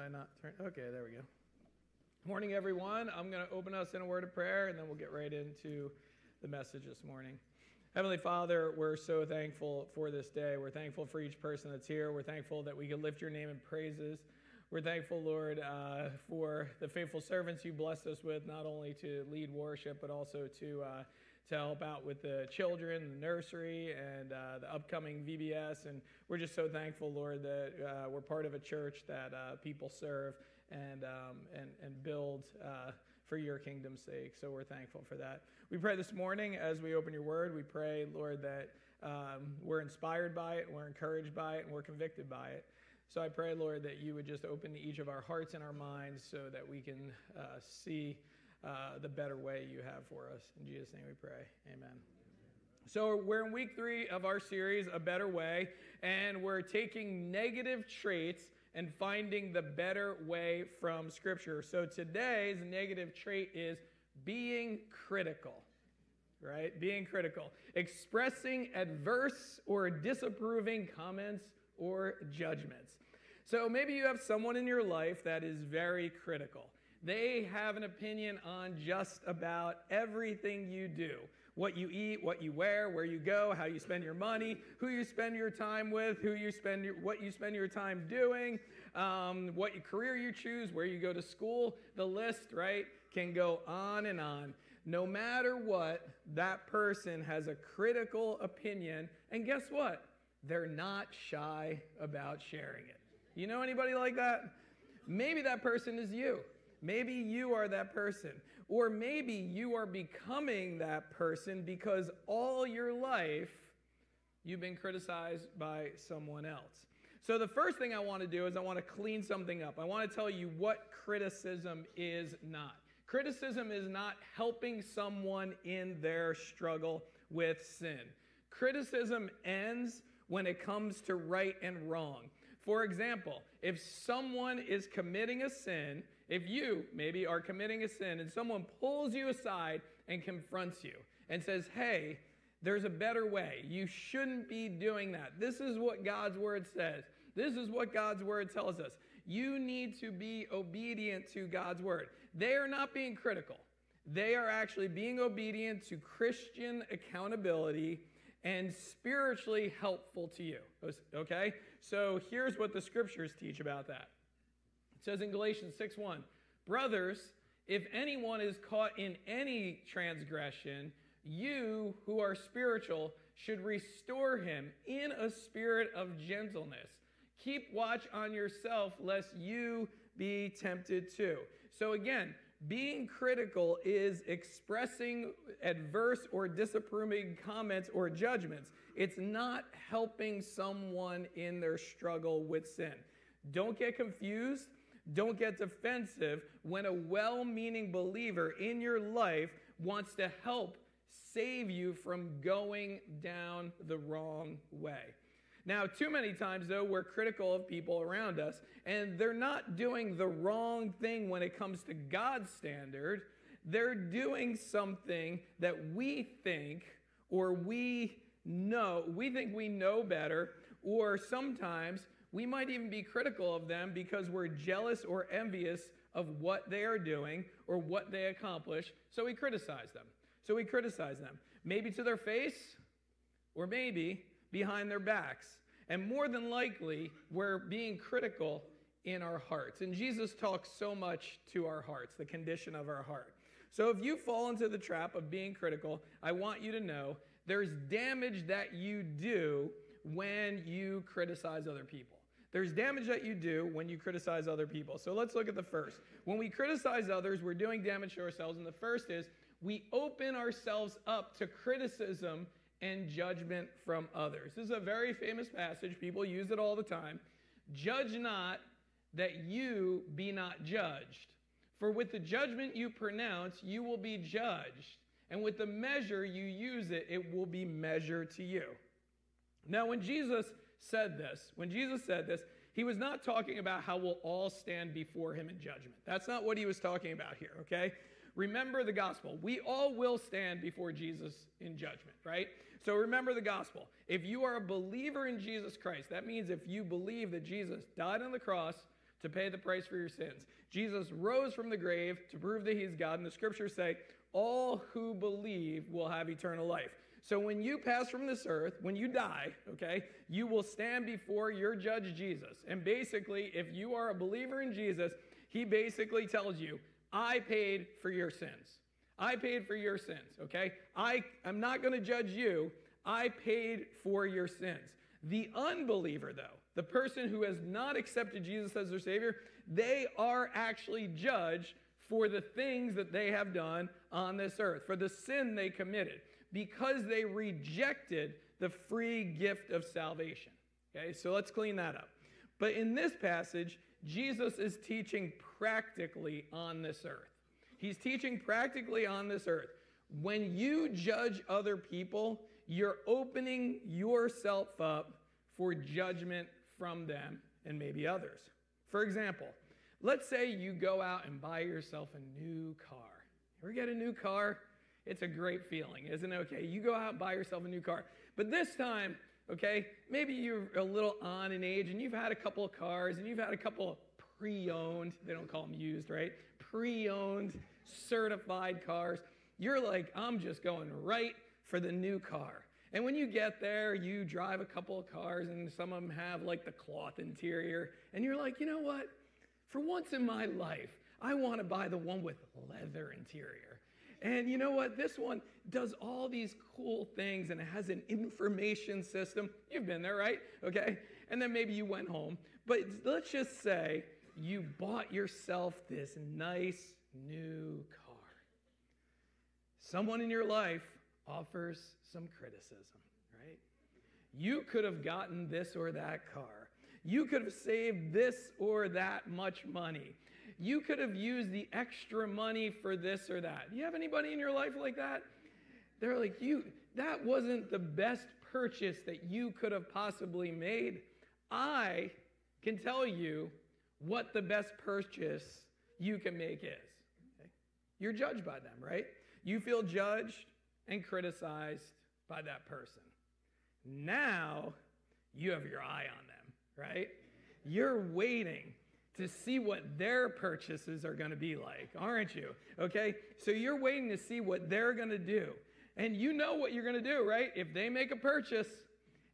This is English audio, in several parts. I not turn? Okay, there we go. Morning, everyone. I'm going to open us in a word of prayer, and then we'll get right into the message this morning. Heavenly Father, we're so thankful for this day. We're thankful for each person that's here. We're thankful that we can lift your name in praises. We're thankful, Lord, for the faithful servants you blessed us with, not only to lead worship, but also to help out with the children, the nursery, and the upcoming VBS. And we're just so thankful, Lord, that we're part of a church that people serve and build for your kingdom's sake. So we're thankful for that. We pray this morning as we open your word, we pray, Lord, that we're inspired by it, we're encouraged by it, and we're convicted by it. So I pray, Lord, that you would just open each of our hearts and our minds so that we can see the better way you have for us. In Jesus' name we pray. Amen. So we're in week 3 of our series, A Better Way, and we're taking negative traits and finding the better way from Scripture. So today's negative trait is being critical, right? Being critical. Expressing adverse or disapproving comments or judgments. So maybe you have someone in your life that is very critical. They have an opinion on just about everything you do. What you eat, what you wear, where you go, how you spend your money, who you spend your time with, what you spend your time doing, what career you choose, where you go to school. The list, right, can go on and on. No matter what, that person has a critical opinion. And guess what? They're not shy about sharing it. You know anybody like that? Maybe that person is you. Maybe you are that person. Or maybe you are becoming that person because all your life you've been criticized by someone else. So the first thing I want to do is I want to clean something up. I want to tell you what criticism is not. Criticism is not helping someone in their struggle with sin. Criticism ends when it comes to right and wrong. For example, if someone is committing a sin, if you maybe are committing a sin and someone pulls you aside and confronts you and says, hey, there's a better way. You shouldn't be doing that. This is what God's word says. This is what God's word tells us. You need to be obedient to God's word. They are not being critical. They are actually being obedient to Christian accountability and spiritually helpful to you, okay? So here's what the Scriptures teach about that. It says in Galatians 6:1, brothers, if anyone is caught in any transgression, you who are spiritual should restore him in a spirit of gentleness. Keep watch on yourself, lest you be tempted too. So again, being critical is expressing adverse or disapproving comments or judgments. It's not helping someone in their struggle with sin. Don't get confused. Don't get defensive when a well-meaning believer in your life wants to help save you from going down the wrong way. Now, too many times, though, we're critical of people around us, and they're not doing the wrong thing when it comes to God's standard. They're doing something that we think or we think we know better, or sometimes we might even be critical of them because we're jealous or envious of what they are doing or what they accomplish, so we criticize them. Maybe to their face, or maybe behind their backs. And more than likely, we're being critical in our hearts. And Jesus talks so much to our hearts, the condition of our heart. So if you fall into the trap of being critical, I want you to know there's damage that you do when you criticize other people. There's damage that you do when you criticize other people. So let's look at the first. When we criticize others, we're doing damage to ourselves. And the first is we open ourselves up to criticism and judgment from others. This is a very famous passage. People use it all the time. Judge not, that you be not judged. For with the judgment you pronounce, you will be judged. And with the measure you use it, it will be measured to you. Now, when Jesus said this, he was not talking about how we'll all stand before him in judgment. That's not what he was talking about here, okay? Remember the gospel. We all will stand before Jesus in judgment, right? So remember the gospel. If you are a believer in Jesus Christ, that means if you believe that Jesus died on the cross, to pay the price for your sins. Jesus rose from the grave to prove that he's God, and the scriptures say, all who believe will have eternal life. So when you pass from this earth, when you die, okay, you will stand before your judge Jesus. And basically, if you are a believer in Jesus, he basically tells you, I paid for your sins. I paid for your sins, okay? I'm not going to judge you. I paid for your sins. The unbeliever, though, the person who has not accepted Jesus as their Savior, they are actually judged for the things that they have done on this earth, for the sin they committed, because they rejected the free gift of salvation. Okay, so let's clean that up. But in this passage, Jesus is teaching practically on this earth. He's teaching practically on this earth. When you judge other people, you're opening yourself up for judgment from them and maybe others. For example, let's say you go out and buy yourself a new car. You ever get a new car? It's a great feeling, isn't it? Okay, you go out and buy yourself a new car. But this time, okay, maybe you're a little on in age and you've had a couple of cars and you've had a couple of pre-owned, they don't call them used, right? Pre-owned, certified cars. You're like, I'm just going right for the new car. And when you get there, you drive a couple of cars, and some of them have like the cloth interior. And you're like, you know what? For once in my life, I want to buy the one with leather interior. And you know what? This one does all these cool things, and it has an information system. You've been there, right? Okay. And then maybe you went home. But let's just say you bought yourself this nice new car. Someone in your life offers some criticism, right? You could have gotten this or that car. You could have saved this or that much money. You could have used the extra money for this or that. Do you have anybody in your life like that? They're like, that wasn't the best purchase that you could have possibly made. I can tell you what the best purchase you can make is. Okay? You're judged by them, right? You feel judged and criticized by that person. Now you have your eye on them, right? You're waiting to see what their purchases are going to be like, aren't you? Okay, so you're waiting to see what they're going to do. And you know what you're going to do, right? If they make a purchase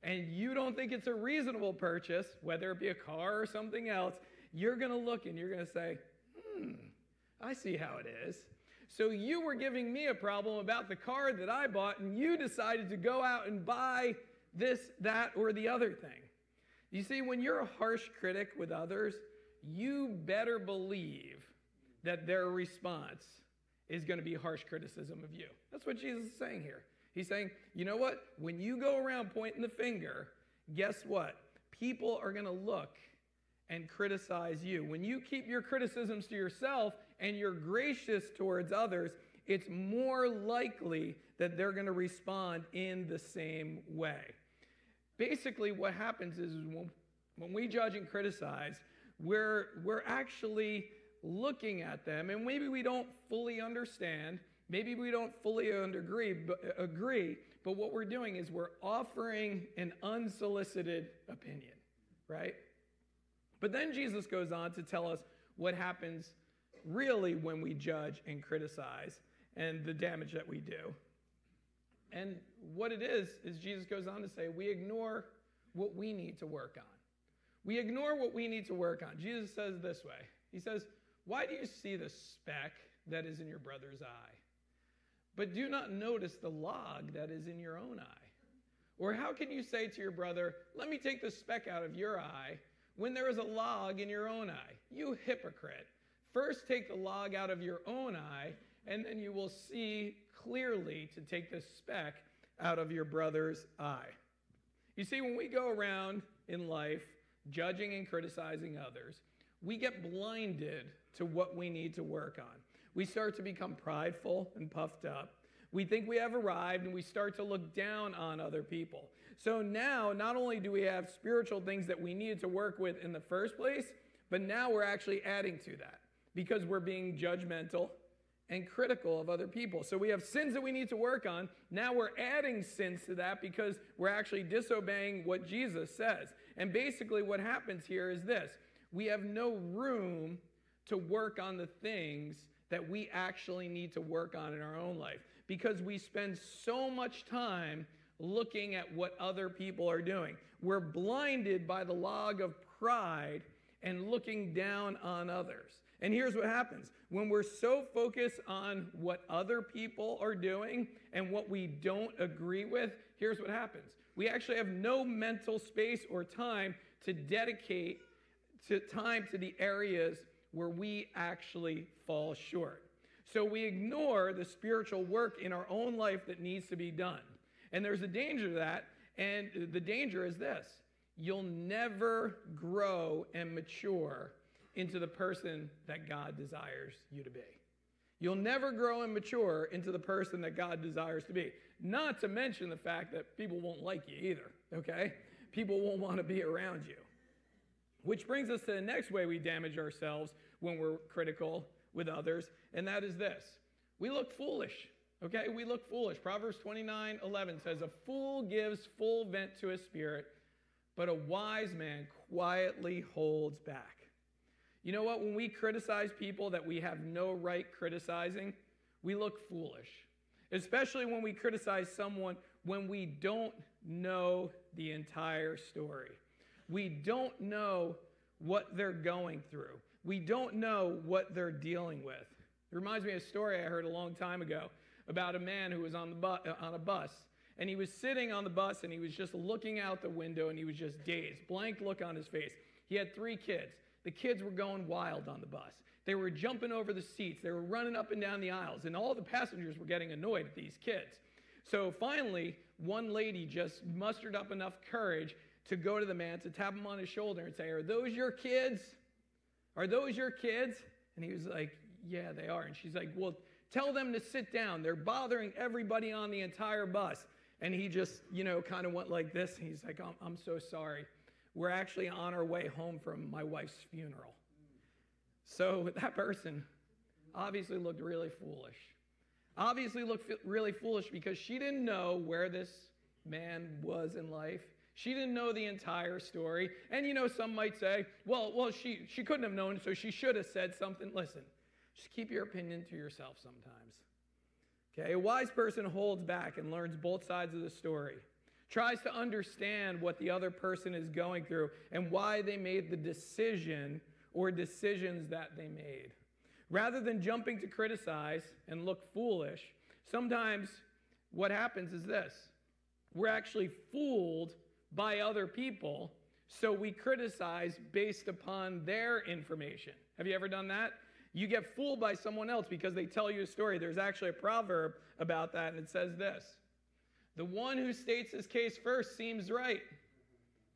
and you don't think it's a reasonable purchase, whether it be a car or something else, you're going to look and you're going to say, I see how it is. So you were giving me a problem about the car that I bought, and you decided to go out and buy this, that, or the other thing. You see, when you're a harsh critic with others, you better believe that their response is going to be harsh criticism of you. That's what Jesus is saying here. He's saying, you know what? When you go around pointing the finger, guess what? People are going to look and criticize you. When you keep your criticisms to yourself and you're gracious towards others, it's more likely that they're going to respond in the same way. Basically, what happens is when we judge and criticize, we're actually looking at them, and maybe we don't fully understand, maybe we don't fully agree, but what we're doing is we're offering an unsolicited opinion, right? But then Jesus goes on to tell us what happens really when we judge and criticize and the damage that we do. And what it is Jesus goes on to say, we ignore what we need to work on. We ignore what we need to work on. Jesus says this way. He says, why do you see the speck that is in your brother's eye, but do not notice the log that is in your own eye? Or how can you say to your brother, let me take the speck out of your eye, when there is a log in your own eye? You hypocrite. First take the log out of your own eye, and then you will see clearly to take the speck out of your brother's eye. You see, when we go around in life judging and criticizing others, we get blinded to what we need to work on. We start to become prideful and puffed up. We think we have arrived, and we start to look down on other people. So now, not only do we have spiritual things that we needed to work with in the first place, but now we're actually adding to that because we're being judgmental and critical of other people. So we have sins that we need to work on. Now we're adding sins to that because we're actually disobeying what Jesus says. And basically what happens here is this. we have no room to work on the things that we actually need to work on in our own life, because we spend so much time looking at what other people are doing. We're blinded by the log of pride and looking down on others. And here's what happens. When we're so focused on what other people are doing and what we don't agree with, here's what happens. We actually have no mental space or time to dedicate time to the areas where we actually fall short. So we ignore the spiritual work in our own life that needs to be done. And there's a danger to that, and the danger is this. You'll never grow and mature into the person that God desires you to be. You'll never grow and mature into the person that God desires to be. Not to mention the fact that people won't like you either, okay? People won't want to be around you. Which brings us to the next way we damage ourselves when we're critical with others, and that is this. We look foolish, okay? We look foolish. Proverbs 29:11 says, "A fool gives full vent to his spirit, but a wise man quietly holds back." You know what? When we criticize people that we have no right criticizing, we look foolish. Especially when we criticize someone when we don't know the entire story. We don't know what they're going through. We don't know what they're dealing with. It reminds me of a story I heard a long time ago about a man who was on a bus. And he was sitting on the bus, and he was just looking out the window, and he was just dazed, blank look on his face. He had 3 kids. The kids were going wild on the bus. They were jumping over the seats. They were running up and down the aisles, and all the passengers were getting annoyed at these kids. So finally, one lady just mustered up enough courage to go to the man, to tap him on his shoulder and say, "Are those your kids? Are those your kids?" And he was like, "Yeah, they are." And she's like, "Well, tell them to sit down. They're bothering everybody on the entire bus." And he just, kind of went like this. He's like, "I'm so sorry. We're actually on our way home from my wife's funeral." So that person obviously looked really foolish. Obviously looked really foolish because she didn't know where this man was in life. She didn't know the entire story. And, some might say, well, she couldn't have known, so she should have said something. Listen, just keep your opinion to yourself sometimes. Okay, a wise person holds back and learns both sides of the story, tries to understand what the other person is going through and why they made the decision or decisions that they made. Rather than jumping to criticize and look foolish, sometimes what happens is this. We're actually fooled by other people, so we criticize based upon their information. Have you ever done that? You get fooled by someone else because they tell you a story. There's actually a proverb about that, and it says this. The one who states his case first seems right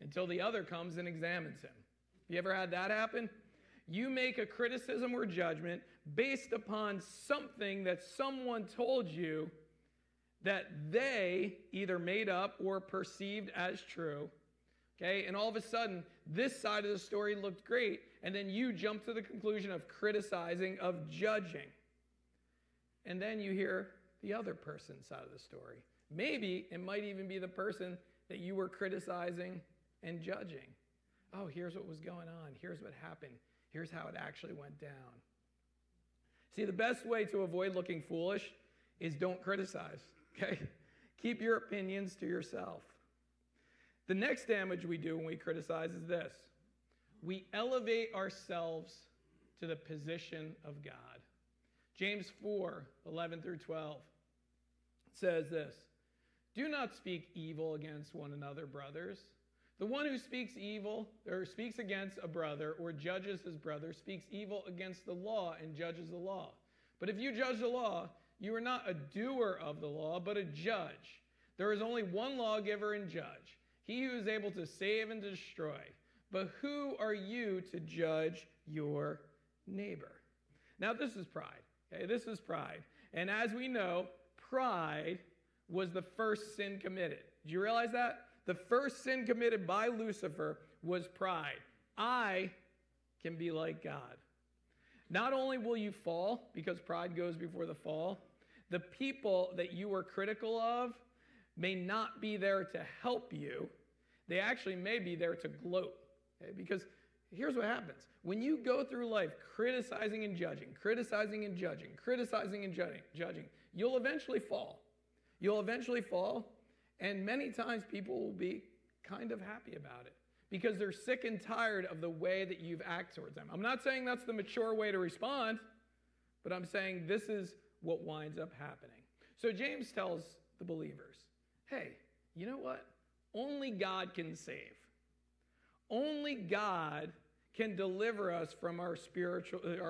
until the other comes and examines him. You ever had that happen? You make a criticism or judgment based upon something that someone told you that they either made up or perceived as true. Okay, and all of a sudden, this side of the story looked great, and then you jump to the conclusion of criticizing, of judging. And then you hear the other person's side of the story. Maybe it might even be the person that you were criticizing and judging. Oh, here's what was going on. Here's what happened. Here's how it actually went down. See, the best way to avoid looking foolish is don't criticize, okay? Keep your opinions to yourself. The next damage we do when we criticize is this. We elevate ourselves to the position of God. James 4:11-12 says this. "Do not speak evil against one another, brothers. The one who speaks evil or speaks against a brother or judges his brother speaks evil against the law and judges the law. But if you judge the law, you are not a doer of the law, but a judge. There is only one lawgiver and judge, he who is able to save and destroy. But who are you to judge your neighbor?" Now, this is pride. Okay? This is pride. And as we know, pride was the first sin committed. Do you realize that? The first sin committed by Lucifer was pride. I can be like God. Not only will you fall, because pride goes before the fall, the people that you were critical of may not be there to help you. They actually may be there to gloat, okay? Because Here's what happens. When you go through life criticizing and judging, you'll eventually fall. And many times people will be kind of happy about it because they're sick and tired of the way that you've acted towards them. I'm not saying that's the mature way to respond, but I'm saying this is what winds up happening. So James tells the believers, hey, you know what? Only God can save. Only God can deliver us from our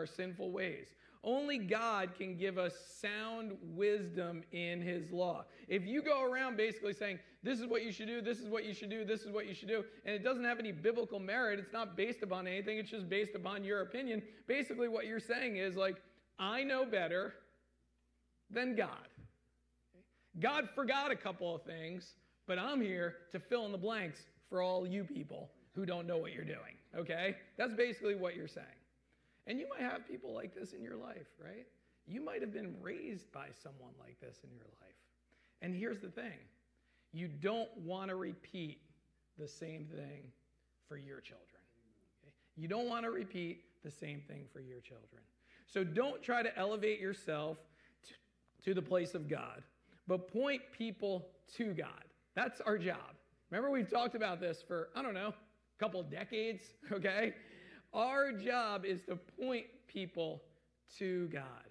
sinful ways. Only God can give us sound wisdom in his law. If you go around basically saying, this is what you should do, this is what you should do, this is what you should do, and it doesn't have any biblical merit, it's not based upon anything, it's just based upon your opinion, basically what you're saying is like, I know better than God. God forgot a couple of things, but I'm here to fill in the blanks for all you people who don't know what you're doing, okay? That's basically what you're saying. And you might have people like this in your life, right? You might have been raised by someone like this in your life. And here's the thing. You don't want to repeat the same thing for your children. Okay? You don't want to repeat the same thing for your children. So don't try to elevate yourself to the place of God, but point people to God. That's our job. Remember, we've talked about this for, I don't know, couple decades, okay? Our job is to point people to God.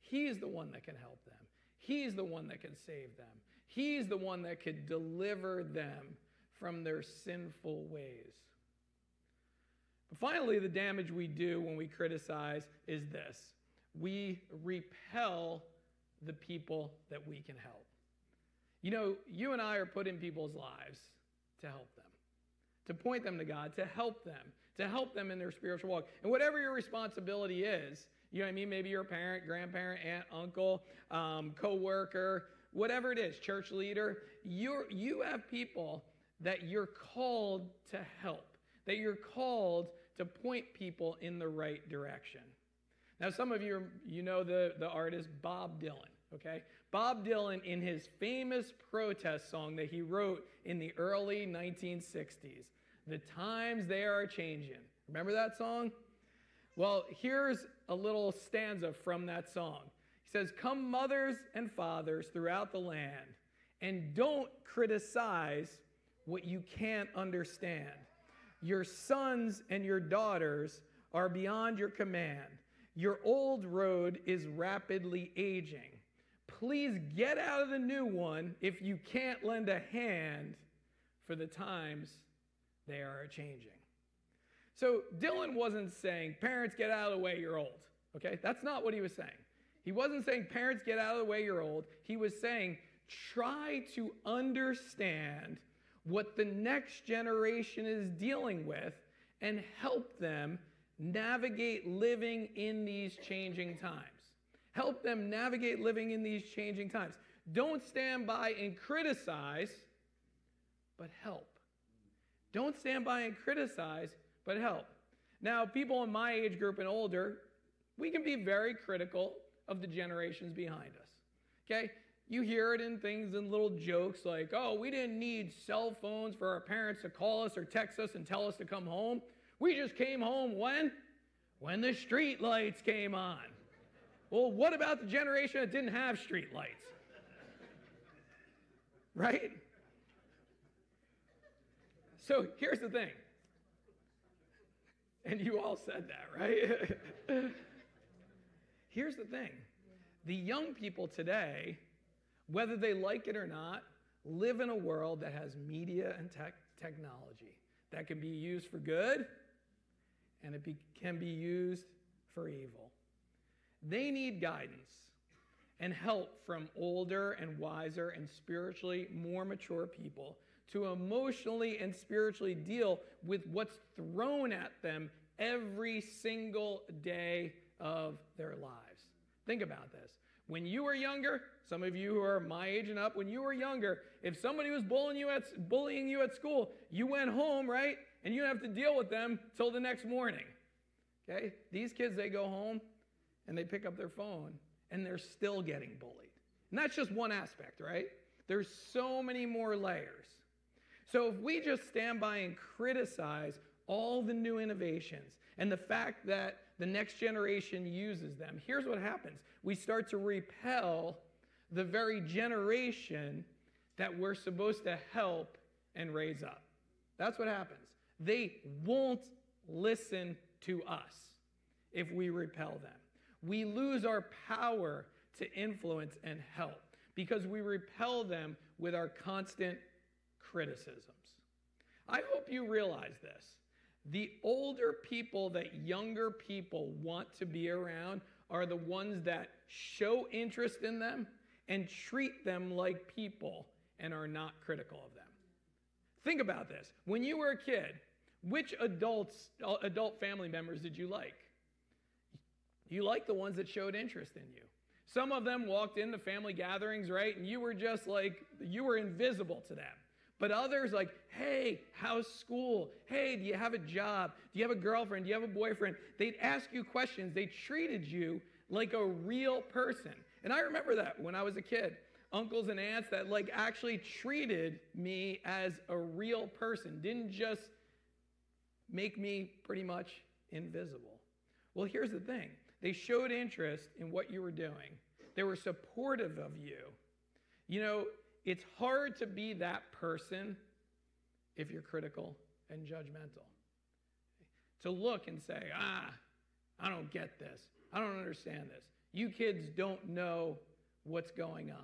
He's the one that can help them. He's the one that can save them. He's the one that could deliver them from their sinful ways. But finally, the damage we do when we criticize is this. We repel the people that we can help. You know, you and I are put in people's lives to help them, to point them to God, to help them in their spiritual walk. And whatever your responsibility is, you know what I mean? Maybe you're a parent, grandparent, aunt, uncle, co-worker, whatever it is, church leader. You have people that you're called to help, that you're called to point people in the right direction. Now, some of you know the artist Bob Dylan, okay? Bob Dylan, in his famous protest song that he wrote in the early 1960s, "The Times They Are Changin'." Remember that song? Well, here's a little stanza from that song. He says, "Come mothers and fathers throughout the land, and don't criticize what you can't understand. Your sons and your daughters are beyond your command. Your old road is rapidly aging. Please get out of the new one if you can't lend a hand, for the times they are a-changing." So Dylan wasn't saying, parents, get out of the way, you're old. Okay, that's not what he was saying. He wasn't saying, parents, get out of the way, you're old. He was saying, try to understand what the next generation is dealing with and help them navigate living in these changing times. Help them navigate living in these changing times. Don't stand by and criticize, but help. Don't stand by and criticize, but help. Now, people in my age group and older, we can be very critical of the generations behind us, okay? You hear it in things and little jokes like, oh, we didn't need cell phones for our parents to call us or text us and tell us to come home. We just came home when? When the street lights came on. Well, what about the generation that didn't have street lights? Right? So here's the thing, and you all said that, right? Here's the thing. The young people today, whether they like it or not, live in a world that has media and technology that can be used for good and it can be used for evil. They need guidance and help from older and wiser and spiritually more mature people to emotionally and spiritually deal with what's thrown at them every single day of their lives. Think about this. When you were younger, some of you who are my age and up, when you were younger, if somebody was bullying you at school, you went home, right? And you have to deal with them till the next morning, okay? These kids, they go home and they pick up their phone and they're still getting bullied. And that's just one aspect, right? There's so many more layers. So if we just stand by and criticize all the new innovations and the fact that the next generation uses them, here's what happens. We start to repel the very generation that we're supposed to help and raise up. That's what happens. They won't listen to us if we repel them. We lose our power to influence and help because we repel them with our constant criticisms. I hope you realize this. The older people that younger people want to be around are the ones that show interest in them and treat them like people and are not critical of them. Think about this. When you were a kid, which adult family members did you like? You liked the ones that showed interest in you. Some of them walked into family gatherings, right? And you were just like, you were invisible to them. But others like, hey, how's school? Hey, do you have a job? Do you have a girlfriend? Do you have a boyfriend? They'd ask you questions. They treated you like a real person. And I remember that when I was a kid. Uncles and aunts that like actually treated me as a real person, didn't just make me pretty much invisible. Well, here's the thing. They showed interest in what you were doing. They were supportive of you. You know, it's hard to be that person if you're critical and judgmental. To look and say, I don't get this. I don't understand this. You kids don't know what's going on.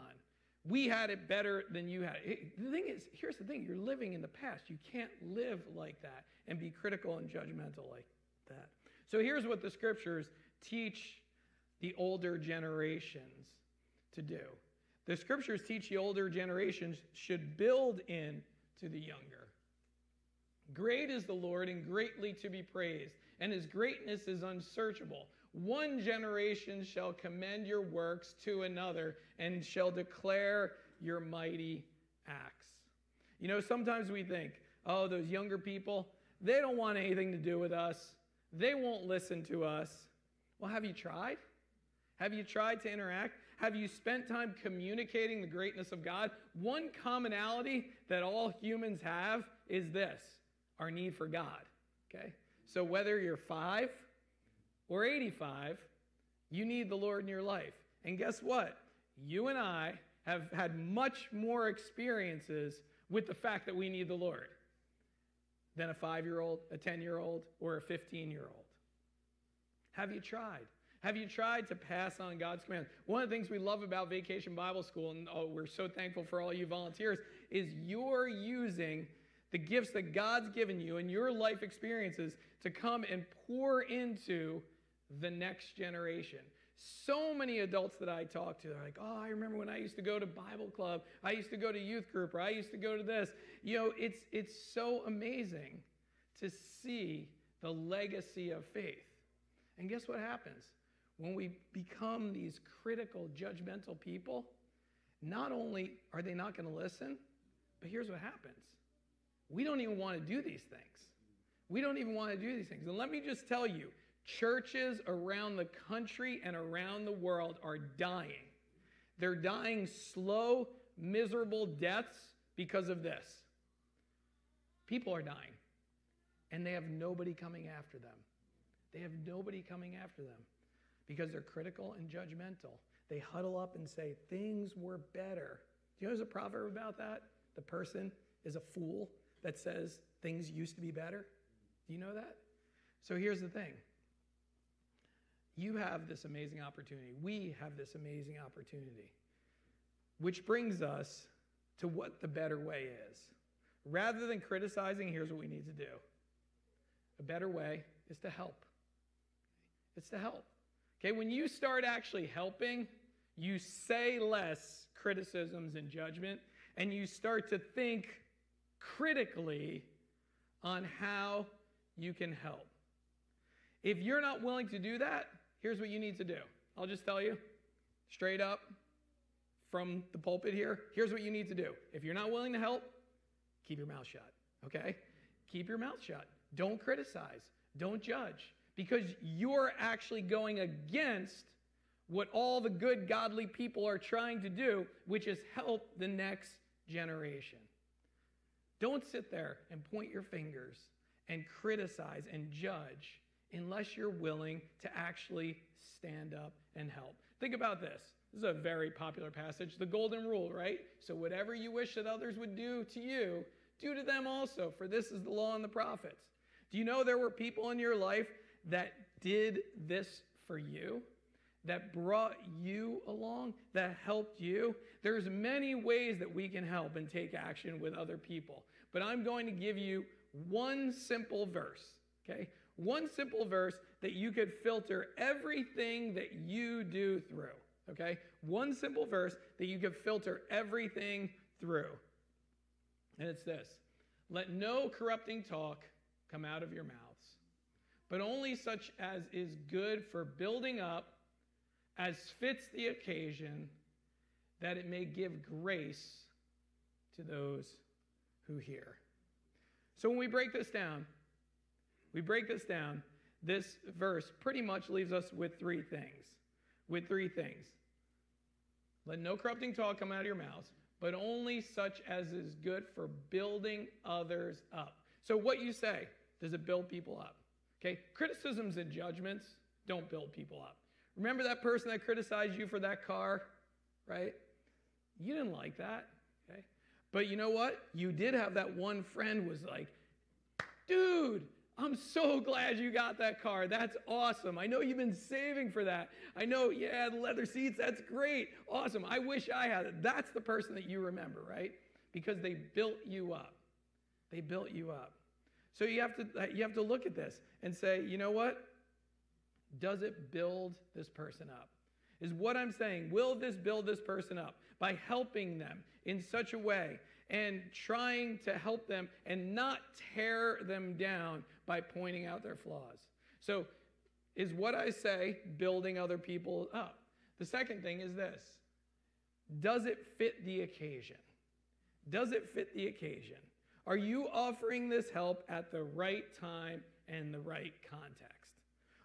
We had it better than you had it. The thing is, here's the thing. You're living in the past. You can't live like that and be critical and judgmental like that. So here's what the scriptures teach the older generations to do. The scriptures teach the older generations should build in to the younger. Great is the Lord and greatly to be praised, and his greatness is unsearchable. One generation shall commend your works to another and shall declare your mighty acts. You know, sometimes we think, oh, those younger people, they don't want anything to do with us. They won't listen to us. Well, have you tried? Have you tried to interact? Have you spent time communicating the greatness of God? One commonality that all humans have is this, our need for God, okay? So whether you're 5 or 85, you need the Lord in your life. And guess what? You and I have had much more experiences with the fact that we need the Lord than a 5-year-old, a 10-year-old, or a 15-year-old. Have you tried? Have you tried to pass on God's command? One of the things we love about Vacation Bible School, and we're so thankful for all you volunteers, is you're using the gifts that God's given you and your life experiences to come and pour into the next generation. So many adults that I talk to, they're like, oh, I remember when I used to go to Bible club, I used to go to youth group, or I used to go to this. You know, it's so amazing to see the legacy of faith. And guess what happens? When we become these critical, judgmental people, not only are they not going to listen, but here's what happens. We don't even want to do these things. We don't even want to do these things. And let me just tell you, churches around the country and around the world are dying. They're dying slow, miserable deaths because of this. People are dying, and they have nobody coming after them. They have nobody coming after them. Because they're critical and judgmental. They huddle up and say, things were better. Do you know there's a proverb about that? The person is a fool that says things used to be better. Do you know that? So here's the thing. You have this amazing opportunity. We have this amazing opportunity. Which brings us to what the better way is. Rather than criticizing, here's what we need to do. A better way is to help. It's to help. Okay, when you start actually helping, you say less criticisms and judgment, and you start to think critically on how you can help. If you're not willing to do that, here's what you need to do. I'll just tell you straight up from the pulpit here, here's what you need to do. If you're not willing to help, keep your mouth shut, okay? Keep your mouth shut. Don't criticize. Don't judge. Because you're actually going against what all the good, godly people are trying to do, which is help the next generation. Don't sit there and point your fingers and criticize and judge unless you're willing to actually stand up and help. Think about this. This is a very popular passage, the golden rule, right? So whatever you wish that others would do to you, do to them also, for this is the law and the prophets. Do you know there were people in your life that did this for you, that brought you along, that helped you? There's many ways that we can help and take action with other people, but I'm going to give you one simple verse, okay? One simple verse that you could filter everything that you do through, okay? One simple verse that you could filter everything through. And it's this: let no corrupting talk come out of your mouths, but only such as is good for building up, as fits the occasion, that it may give grace to those who hear. So when we break this down, this verse pretty much leaves us with three things. Let no corrupting talk come out of your mouths, but only such as is good for building others up. So what you say, does it build people up? Okay, criticisms and judgments don't build people up. Remember that person that criticized you for that car, right? You didn't like that, okay? But you know what? You did have that one friend was like, dude, I'm so glad you got that car. That's awesome. I know you've been saving for that. I know, yeah, the leather seats, that's great. Awesome. I wish I had it. That's the person that you remember, right? Because they built you up. They built you up. So you have to look at this and say, you know what? Does it build this person up? Is what I'm saying, will this build this person up by helping them in such a way and trying to help them and not tear them down by pointing out their flaws? So is what I say building other people up? The second thing is this: does it fit the occasion? Does it fit the occasion? Are you offering this help at the right time and the right context?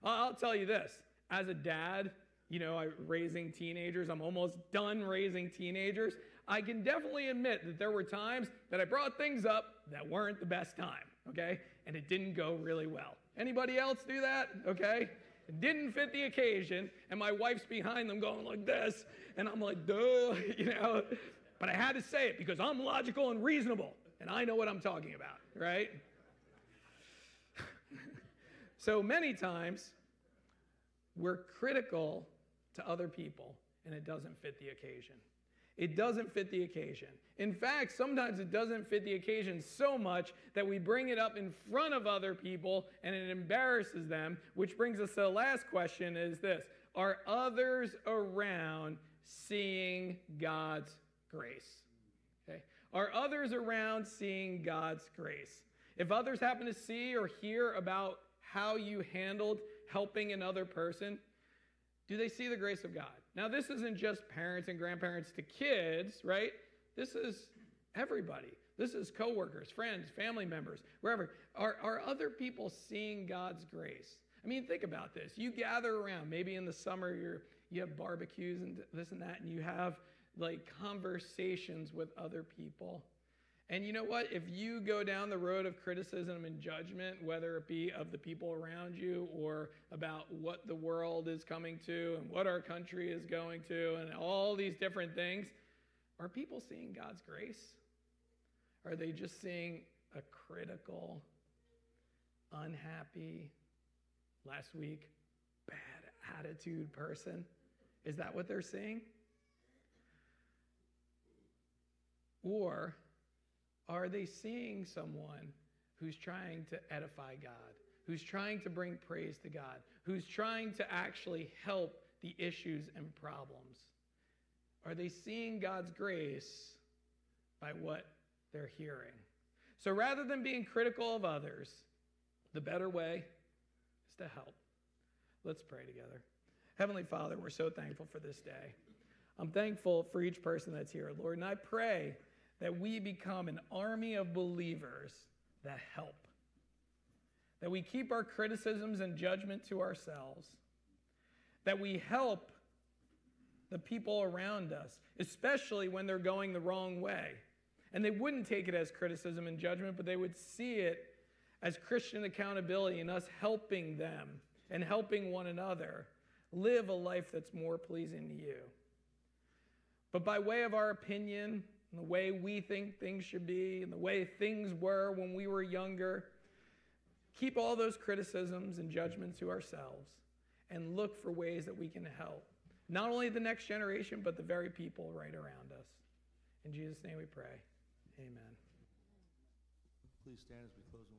I'll tell you this, as a dad, you know, raising teenagers, I'm almost done raising teenagers. I can definitely admit that there were times that I brought things up that weren't the best time, okay? And it didn't go really well. Anybody else do that? Okay? It didn't fit the occasion, and my wife's behind them going like this, and I'm like, duh, you know? But I had to say it because I'm logical and reasonable, and I know what I'm talking about, right? So many times, we're critical to other people, and it doesn't fit the occasion. It doesn't fit the occasion. In fact, sometimes it doesn't fit the occasion so much that we bring it up in front of other people, and it embarrasses them, which brings us to the last question is this: are others around seeing God's grace? Okay? Are others around seeing God's grace? If others happen to see or hear about how you handled helping another person, do they see the grace of God? Now, this isn't just parents and grandparents to kids, right? This is everybody. This is coworkers, friends, family members, wherever. Are other people seeing God's grace? I mean, think about this. You gather around. Maybe in the summer you have barbecues and this and that, and you have like conversations with other people. And you know what? If you go down the road of criticism and judgment, whether it be of the people around you or about what the world is coming to and what our country is going to and all these different things, are people seeing God's grace? Are they just seeing a critical, unhappy, last week, bad attitude person? Is that what they're seeing? Or are they seeing someone who's trying to edify God, who's trying to bring praise to God, who's trying to actually help the issues and problems? Are they seeing God's grace by what they're hearing? So rather than being critical of others, the better way is to help. Let's pray together. Heavenly Father, we're so thankful for this day. I'm thankful for each person that's here, Lord, and I pray that we become an army of believers that help. That we keep our criticisms and judgment to ourselves. That we help the people around us, especially when they're going the wrong way. And they wouldn't take it as criticism and judgment, but they would see it as Christian accountability and us helping them and helping one another live a life that's more pleasing to you. But by way of our opinion and the way we think things should be and the way things were when we were younger, keep all those criticisms and judgments to ourselves and look for ways that we can help not only the next generation, but the very people right around us. In Jesus' name we pray. Amen. Please stand as we close.